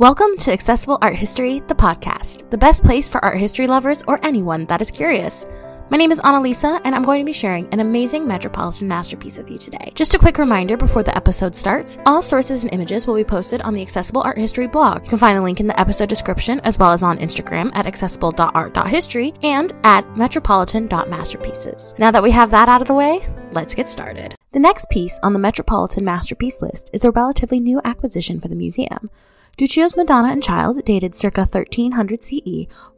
Welcome to Accessible Art History, the podcast, the best place for art history lovers or anyone that is curious. My name is Annalisa, and I'm going to be sharing an amazing Metropolitan masterpiece with you today. Just a quick reminder before the episode starts, all sources and images will be posted on the Accessible Art History blog. You can find a link in the episode description, as well as on Instagram at accessible.art.history and at metropolitan.masterpieces. Now that we have that out of the way, let's get started. The next piece on the Metropolitan masterpiece list is a relatively new acquisition for the museum. Duccio's Madonna and Child, dated circa 1300 CE,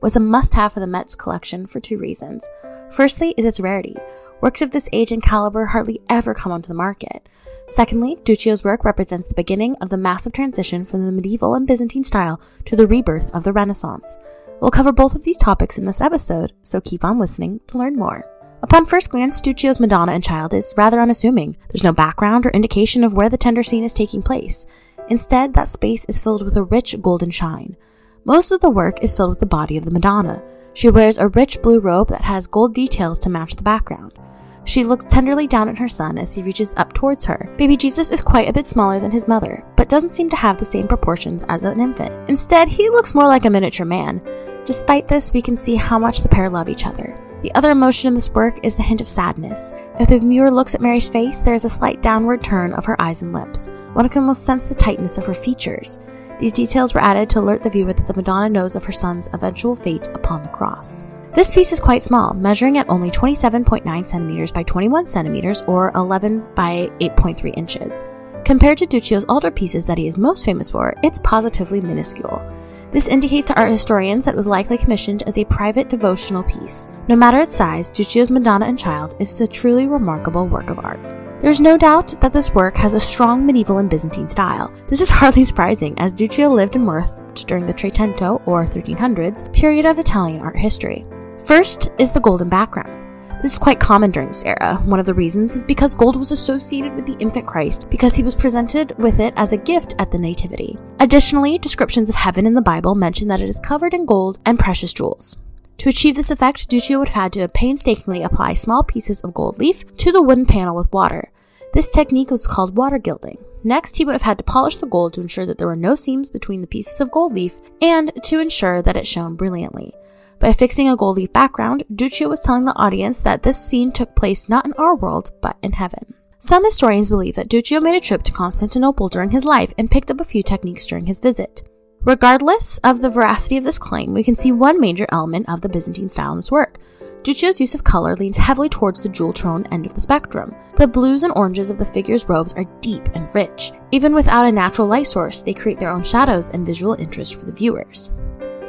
was a must-have for the Met's collection for two reasons. Firstly is its rarity. Works of this age and caliber hardly ever come onto the market. Secondly, Duccio's work represents the beginning of the massive transition from the medieval and Byzantine style to the rebirth of the Renaissance. We'll cover both of these topics in this episode, so keep on listening to learn more. Upon first glance, Duccio's Madonna and Child is rather unassuming. There's no background or indication of where the tender scene is taking place. Instead, that space is filled with a rich golden shine. Most of the work is filled with the body of the Madonna. She wears a rich blue robe that has gold details to match the background. She looks tenderly down at her son as he reaches up towards her. Baby Jesus is quite a bit smaller than his mother, but doesn't seem to have the same proportions as an infant. Instead, he looks more like a miniature man. Despite this, we can see how much the pair love each other. The other emotion in this work is the hint of sadness. If the viewer looks at Mary's face, there is a slight downward turn of her eyes and lips. One can almost sense the tightness of her features. These details were added to alert the viewer that the Madonna knows of her son's eventual fate upon the cross. This piece is quite small, measuring at only 27.9 centimeters by 21 centimeters or 11 by 8.3 inches. Compared to Duccio's older pieces that he is most famous for, it's positively minuscule. This indicates to art historians that it was likely commissioned as a private devotional piece. No matter its size, Duccio's Madonna and Child is a truly remarkable work of art. There is no doubt that this work has a strong medieval and Byzantine style. This is hardly surprising, as Duccio lived and worked during the Trecento, or 1300s, period of Italian art history. First is the golden background. This is quite common during this era. One of the reasons is because gold was associated with the infant Christ because he was presented with it as a gift at the Nativity. Additionally, descriptions of heaven in the Bible mention that it is covered in gold and precious jewels. To achieve this effect, Duccio would have had to painstakingly apply small pieces of gold leaf to the wooden panel with water. This technique was called water gilding. Next, he would have had to polish the gold to ensure that there were no seams between the pieces of gold leaf and to ensure that it shone brilliantly. By fixing a gold leaf background, Duccio was telling the audience that this scene took place not in our world, but in heaven. Some historians believe that Duccio made a trip to Constantinople during his life and picked up a few techniques during his visit. Regardless of the veracity of this claim, we can see one major element of the Byzantine style in this work. Duccio's use of color leans heavily towards the jewel-toned end of the spectrum. The blues and oranges of the figure's robes are deep and rich. Even without a natural light source, they create their own shadows and visual interest for the viewers.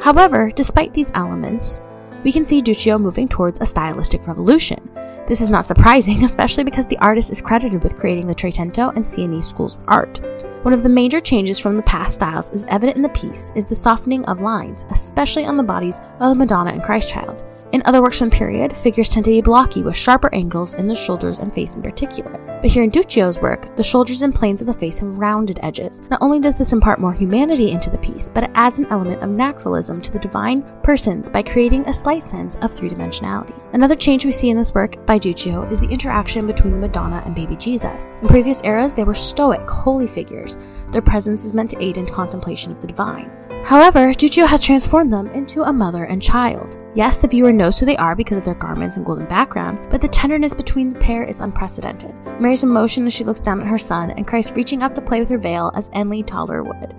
However, despite these elements, we can see Duccio moving towards a stylistic revolution. This is not surprising, especially because the artist is credited with creating the Trecento and Sienese schools of art. One of the major changes from the past styles is evident in the piece is the softening of lines, especially on the bodies of the Madonna and Christ Child. In other works from the period, figures tend to be blocky with sharper angles in the shoulders and face in particular. But here in Duccio's work, the shoulders and planes of the face have rounded edges. Not only does this impart more humanity into the piece, but it adds an element of naturalism to the divine persons by creating a slight sense of three-dimensionality. Another change we see in this work by Duccio is the interaction between the Madonna and baby Jesus. In previous eras, they were stoic, holy figures. Their presence is meant to aid in contemplation of the divine. However, Duccio has transformed them into a mother and child. Yes, the viewer knows who they are because of their garments and golden background, but the tenderness between the pair is unprecedented. Mary's emotion as she looks down at her son, and Christ reaching up to play with her veil as any toddler would.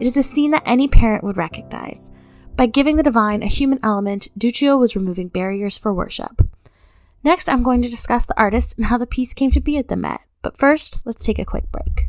It is a scene that any parent would recognize. By giving the divine a human element, Duccio was removing barriers for worship. Next, I'm going to discuss the artist and how the piece came to be at the Met, but first, let's take a quick break.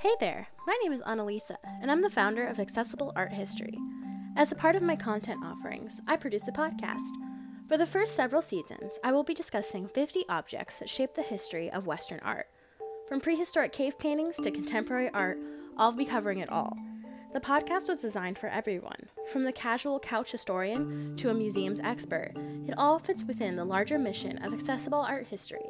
Hey there, my name is Annalisa, and I'm the founder of Accessible Art History. As a part of my content offerings, I produce a podcast. For the first several seasons, I will be discussing 50 objects that shape the history of Western art. From prehistoric cave paintings to contemporary art, I'll be covering it all. The podcast was designed for everyone, from the casual couch historian to a museum's expert. It all fits within the larger mission of Accessible Art History,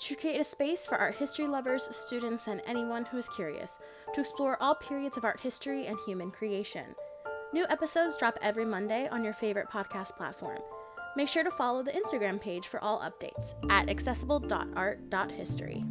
to create a space for art history lovers, students, and anyone who is curious, to explore all periods of art history and human creation. New episodes drop every Monday on your favorite podcast platform. Make sure to follow the Instagram page for all updates at accessible.art.history.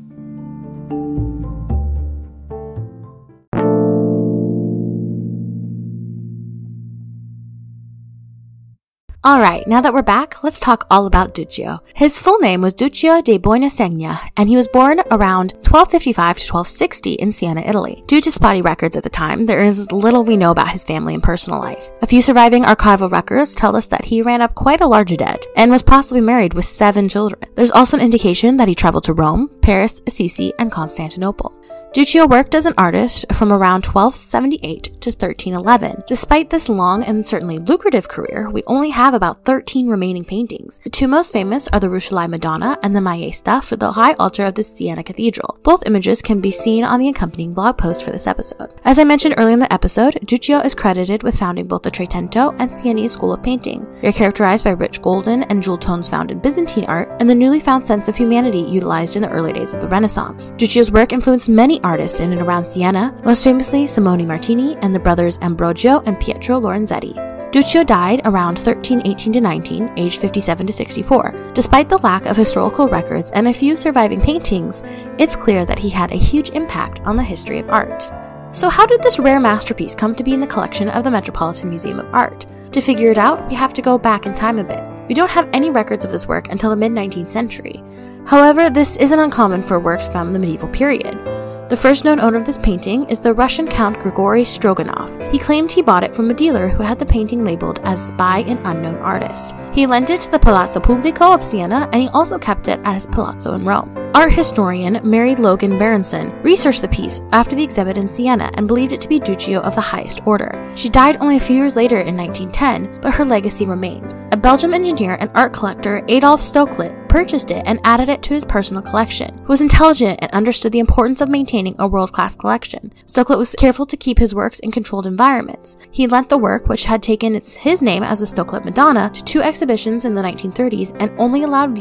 Alright, now that we're back, let's talk all about Duccio. His full name was Duccio di Buoninsegna, and he was born around 1255 to 1260 in Siena, Italy. Due to spotty records at the time, there is little we know about his family and personal life. A few surviving archival records tell us that he ran up quite a large debt, and was possibly married with 7 children. There's also an indication that he traveled to Rome, Paris, Assisi, and Constantinople. Duccio worked as an artist from around 1278 to 1311. Despite this long and certainly lucrative career, we only have about 13 remaining paintings. The 2 most famous are the Rucellai Madonna and the Maestà for the high altar of the Siena Cathedral. Both images can be seen on the accompanying blog post for this episode. As I mentioned earlier in the episode, Duccio is credited with founding both the Trecento and Sienese school of painting. They are characterized by rich golden and jewel tones found in Byzantine art and the newly found sense of humanity utilized in the early days of the Renaissance. Duccio's work influenced many artists in and around Siena, most famously Simone Martini and the brothers Ambrogio and Pietro Lorenzetti. Duccio died around 1318-19, aged 57-64. Despite the lack of historical records and a few surviving paintings, it's clear that he had a huge impact on the history of art. So how did this rare masterpiece come to be in the collection of the Metropolitan Museum of Art? To figure it out, we have to go back in time a bit. We don't have any records of this work until the mid-19th century. However, this isn't uncommon for works from the medieval period. The first known owner of this painting is the Russian Count Grigory Stroganov. He claimed he bought it from a dealer who had the painting labeled as by an unknown artist. He lent it to the Palazzo Pubblico of Siena, and he also kept it at his palazzo in Rome. Art historian Mary Logan Berenson researched the piece after the exhibit in Siena and believed it to be Duccio of the highest order. She died only a few years later in 1910, but her legacy remained. A Belgian engineer and art collector, Adolphe Stoclet, purchased it and added it to his personal collection. He was intelligent and understood the importance of maintaining a world-class collection. Stoclet was careful to keep his works in controlled environments. He lent the work, which had taken his name as the Stoclet Madonna, to 2 exhibitions in the 1930s and only allowed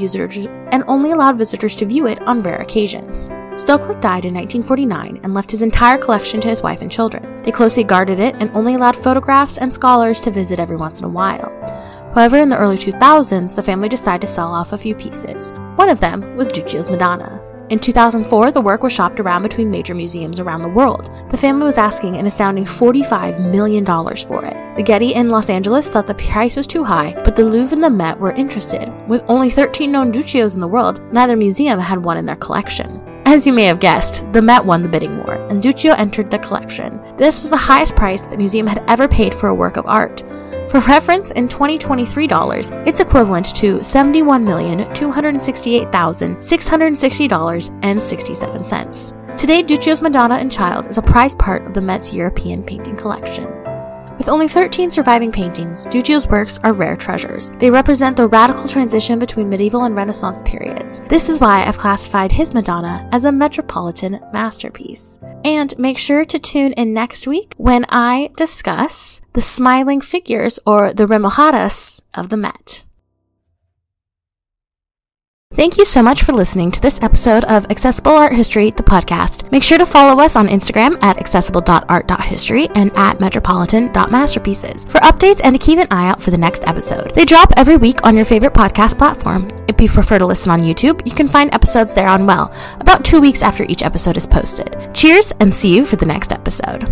visitors to view it on rare occasions. Stoclet died in 1949 and left his entire collection to his wife and children. They closely guarded it and only allowed photographs and scholars to visit every once in a while. However, in the early 2000s, the family decided to sell off a few pieces. One of them was Duccio's Madonna. In 2004, the work was shopped around between major museums around the world. The family was asking an astounding $45 million for it. The Getty in Los Angeles thought the price was too high, but the Louvre and the Met were interested. With only 13 known Duccios in the world, neither museum had one in their collection. As you may have guessed, the Met won the bidding war, and Duccio entered the collection. This was the highest price the museum had ever paid for a work of art. For reference, in 2023 dollars, it's equivalent to $71,268,660.67. Today, Duccio's Madonna and Child is a prized part of the Met's European painting collection. With only 13 surviving paintings, Duccio's works are rare treasures. They represent the radical transition between medieval and Renaissance periods. This is why I've classified his Madonna as a Metropolitan Masterpiece. And make sure to tune in next week when I discuss the smiling figures, or the Remojadas, of the Met. Thank you so much for listening to this episode of Accessible Art History, the podcast. Make sure to follow us on Instagram at accessible.art.history and at metropolitan.masterpieces for updates and to keep an eye out for the next episode. They drop every week on your favorite podcast platform. If you prefer to listen on YouTube, you can find episodes there on about 2 weeks after each episode is posted. Cheers, and see you for the next episode.